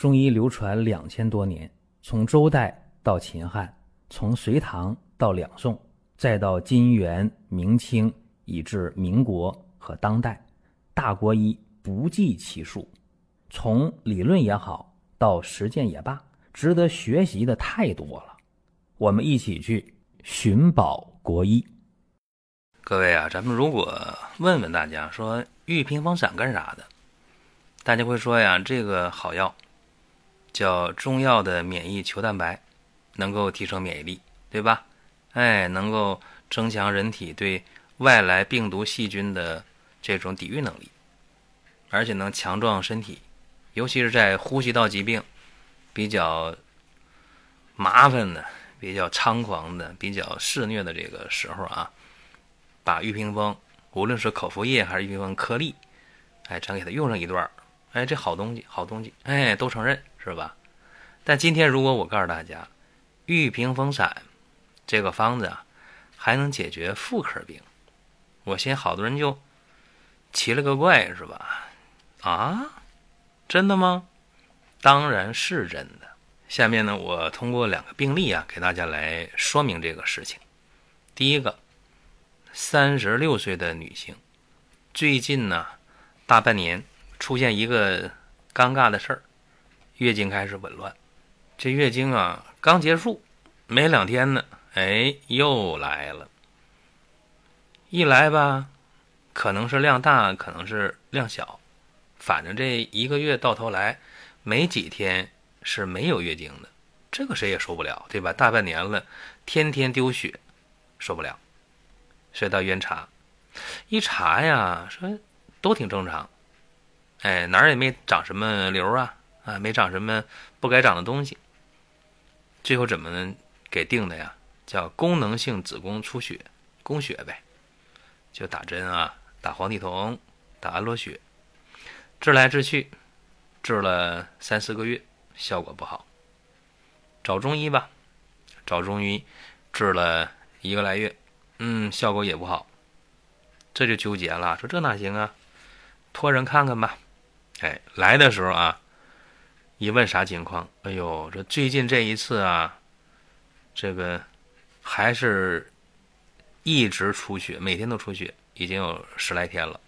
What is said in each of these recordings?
中医流传2000多年，从周代到秦汉，从隋唐到两宋，再到金元明清，以至民国和当代，大国医不计其数。从理论也好，到实践也罢，值得学习的太多了。我们一起去寻宝国医。各位啊，咱们如果问问大家说玉屏风散干啥的，大家会说呀，这个好药叫中药的免疫球蛋白，能够提升免疫力，对吧？能够增强人体对外来病毒细菌的这种抵御能力，而且能强壮身体，尤其是在呼吸道疾病比较麻烦的、比较猖狂的、比较肆虐的这个时候啊，把玉屏风，无论是口服液还是玉屏风颗粒，咱给它用上一段，这好东西，好东西，都承认，是吧？但今天如果我告诉大家，玉屏风散这个方子啊，还能解决妇科病，我先好多人就奇了个怪，是吧？啊，真的吗？当然是真的。下面呢，我通过两个病例啊，给大家来说明这个事情。第一个，36岁的女性，最近呢大半年出现一个尴尬的事儿，月经开始紊乱。这月经啊刚结束没2天呢，又来了。一来吧，可能是量大，可能是量小，反正这一个月到头来没几天是没有月经的，这个谁也受不了，对吧？大半年了，天天丢血，受不了。所以到医院查，一查呀，说都挺正常，哪儿也没长什么瘤啊，没长什么不该长的东西。最后怎么给定的呀？叫功能性子宫出血，宫血呗，就打针啊，打黄体酮，打安络血，治来治去，治了3-4个月，效果不好，找中医吧，找中医治了1个来月，效果也不好，这就纠结了，说这哪行啊？托人看看吧。来的时候啊，一问啥情况？这最近这一次啊，这个还是一直出血，每天都出血，已经有10来天了。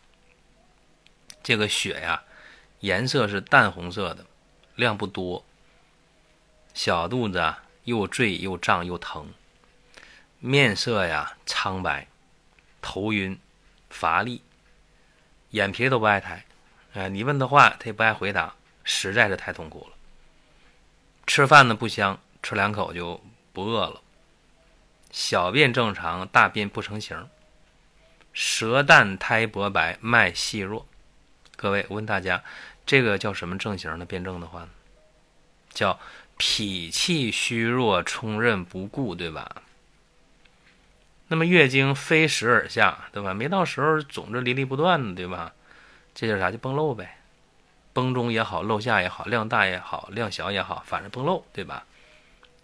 这个血呀，颜色是淡红色的，量不多，小肚子啊又坠又胀又疼，面色呀苍白，头晕乏力，眼皮都不爱抬，你问的话他也不爱回答，实在是太痛苦了。吃饭呢不香，吃2口就不饿了。小便正常，大便不成形，舌淡苔薄白，脉细弱。各位，我问大家，这个叫什么症型的辩证的话呢？叫脾气虚弱，冲任不顾，对吧？那么月经非时而下，对吧？没到时候总是离不断，对吧？这叫啥？就崩漏呗，崩中也好，漏下也好，量大也好，量小也好，反正崩漏，对吧？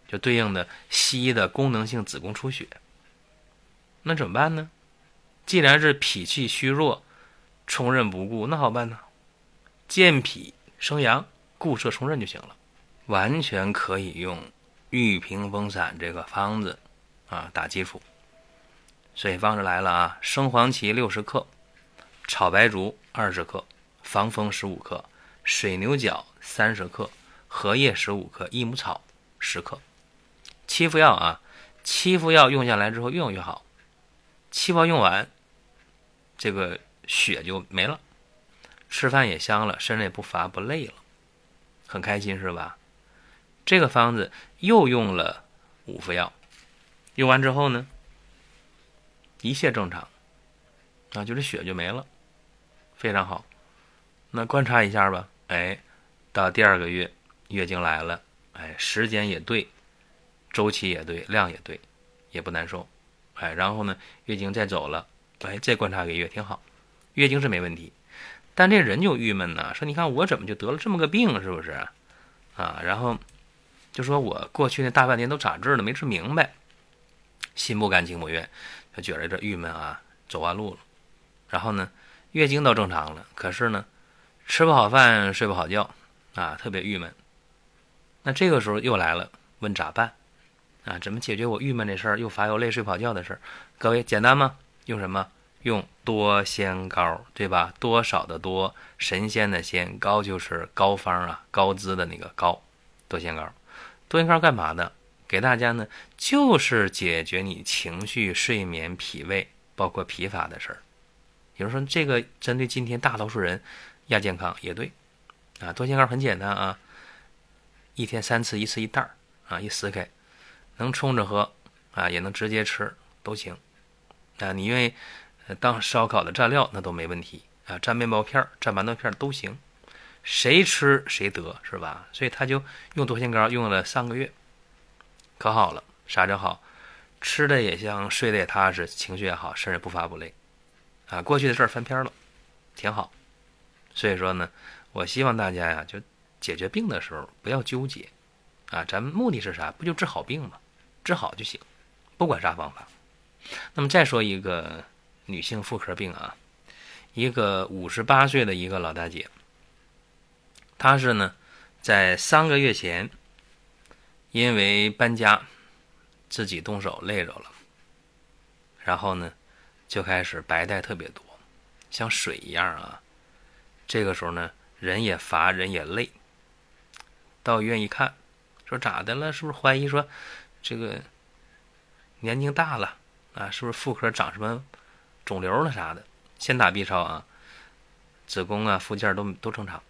就对应的西医的功能性子宫出血。那怎么办呢？既然是脾气虚弱，冲任不顾，那好办呢，健脾生阳，固摄冲任就行了，完全可以用玉屏风散这个方子啊打基础。所以方式来了啊，生黄芪60克，炒白术20克，防风15克，水牛角30克，荷叶15克，益母草10克。7副药啊，7副药用下来之后越用越好，7包用完，这个血就没了，吃饭也香了，身上也不乏不累了，很开心，是吧？这个方子又用了5副药，用完之后呢，一切正常啊，就是血就没了，非常好。那观察一下吧，到第2个月月经来了，时间也对，周期也对，量也对，也不难受，然后呢月经再走了，再观察1个月，挺好，月经是没问题。但这人就郁闷呢，说你看我怎么就得了这么个病，是不是啊？然后就说我过去那大半年都咋治了没治明白，心不甘情不愿，就觉得这郁闷啊，走弯路了。然后呢，月经倒正常了，可是呢，吃不好饭，睡不好觉啊，特别郁闷。那这个时候又来了，问咋办啊？怎么解决我郁闷这事儿，又乏又累睡跑觉的事儿？各位简单吗？用什么？用多仙膏，对吧？多少的多，神仙的仙，膏就是膏方啊，膏滋的那个膏。多仙膏，多仙膏干嘛的？给大家呢，就是解决你情绪、睡眠、脾胃，包括疲乏的事儿。有人说这个针对今天大多数人亚健康也对啊，多仙膏很简单啊，一天3次，1次1袋啊，一撕开能冲着喝啊，也能直接吃都行啊，你愿意当烧烤的蘸料那都没问题啊，蘸面包片蘸馒头片都行，谁吃谁得是吧？所以他就用多仙膏用了3个月，可好了，啥叫好？吃的也香，睡得也踏实，情绪也好，甚至不乏不累啊，过去的事儿翻篇了，挺好。所以说呢，我希望大家呀，就解决病的时候不要纠结啊，咱们目的是啥？不就治好病吗？治好就行，不管啥方法。那么再说一个女性妇科病啊，一个58岁的一个老大姐，她是呢在3个月前因为搬家自己动手累着了，然后呢就开始白带特别多，像水一样啊。这个时候呢人也乏人也累，到医院一看，说咋的了？是不是怀疑说这个年龄大了啊？是不是妇科长什么肿瘤了啥的？先打 B 超啊，子宫啊附件都正常，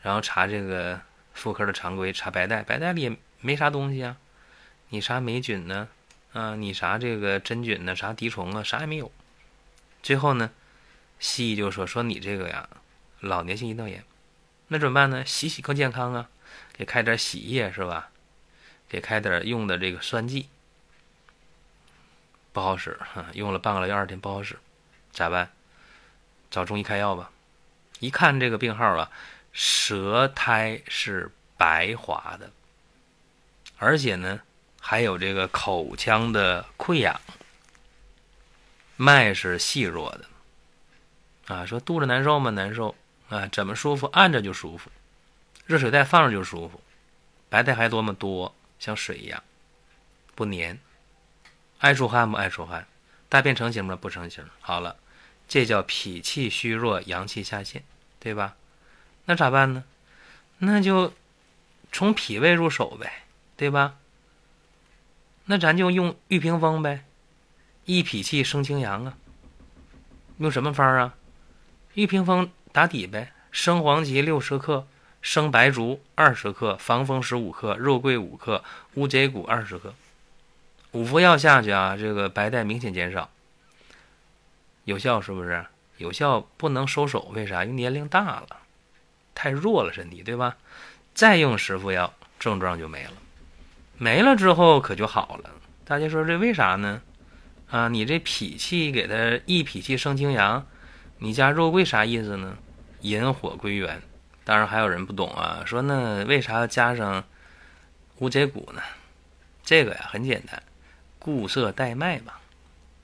然后查这个妇科的常规，查白带，白带里也没啥东西啊，你啥霉菌呢？啊，你啥这个真菌呢？啥滴虫啊？啥也没有。最后呢，西医就说你这个呀，老年性阴道炎。那怎么办呢？洗洗更健康啊，给开点洗液是吧？给开点用的这个酸剂，不好使啊，用了半个月2天不好使，咋办？找中医开药吧。一看这个病号啊，舌苔是白滑的，而且呢还有这个口腔的溃疡，脉是细弱的啊。说肚子难受吗？难受啊。怎么舒服？按着就舒服，热水袋放着就舒服，白带还多么多，像水一样不粘，爱出汗不爱出汗，大便成型吗？不成型。好了，这叫脾气虚弱，阳气下陷，对吧？那咋办呢？那就从脾胃入手呗，对吧？那咱就用玉屏风呗，益脾气生清阳啊。用什么方啊？玉屏风打底呗，生黄芪60克，生白术20克，防风15克，肉桂5克，乌贼骨20克。5副药下去啊，这个白带明显减少。有效是不是？有效不能收手，为啥？因为年龄大了，太弱了身体，对吧？再用10副药，症状就没了。没了之后可就好了。大家说这为啥呢？啊，你这脾气给它益脾气生清阳，你加肉桂啥意思呢？引火归元。当然还有人不懂啊，说那为啥要加上乌贼骨呢？这个呀很简单，固涩带脉吧。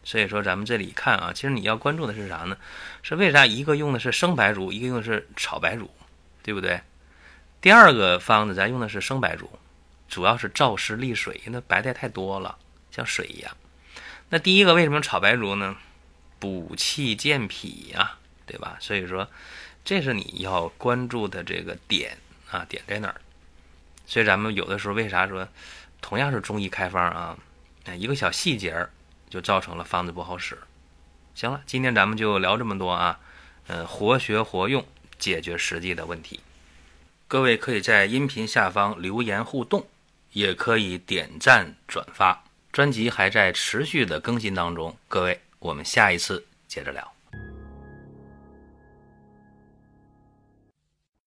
所以说咱们这里看啊，其实你要关注的是啥呢？是为啥一个用的是生白术，一个用的是炒白术，对不对？第二个方子咱用的是生白术，主要是燥湿利水，因为白带太多了，像水一样。那第一个为什么炒白术呢？补气健脾啊，对吧？所以说这是你要关注的这个点啊，点在哪儿？所以咱们有的时候为啥说同样是中医开方啊，一个小细节就造成了方子不好使。行了，今天咱们就聊这么多啊，活学活用，解决实际的问题。各位可以在音频下方留言互动，也可以点赞转发。专辑还在持续的更新当中，各位，我们下一次接着聊。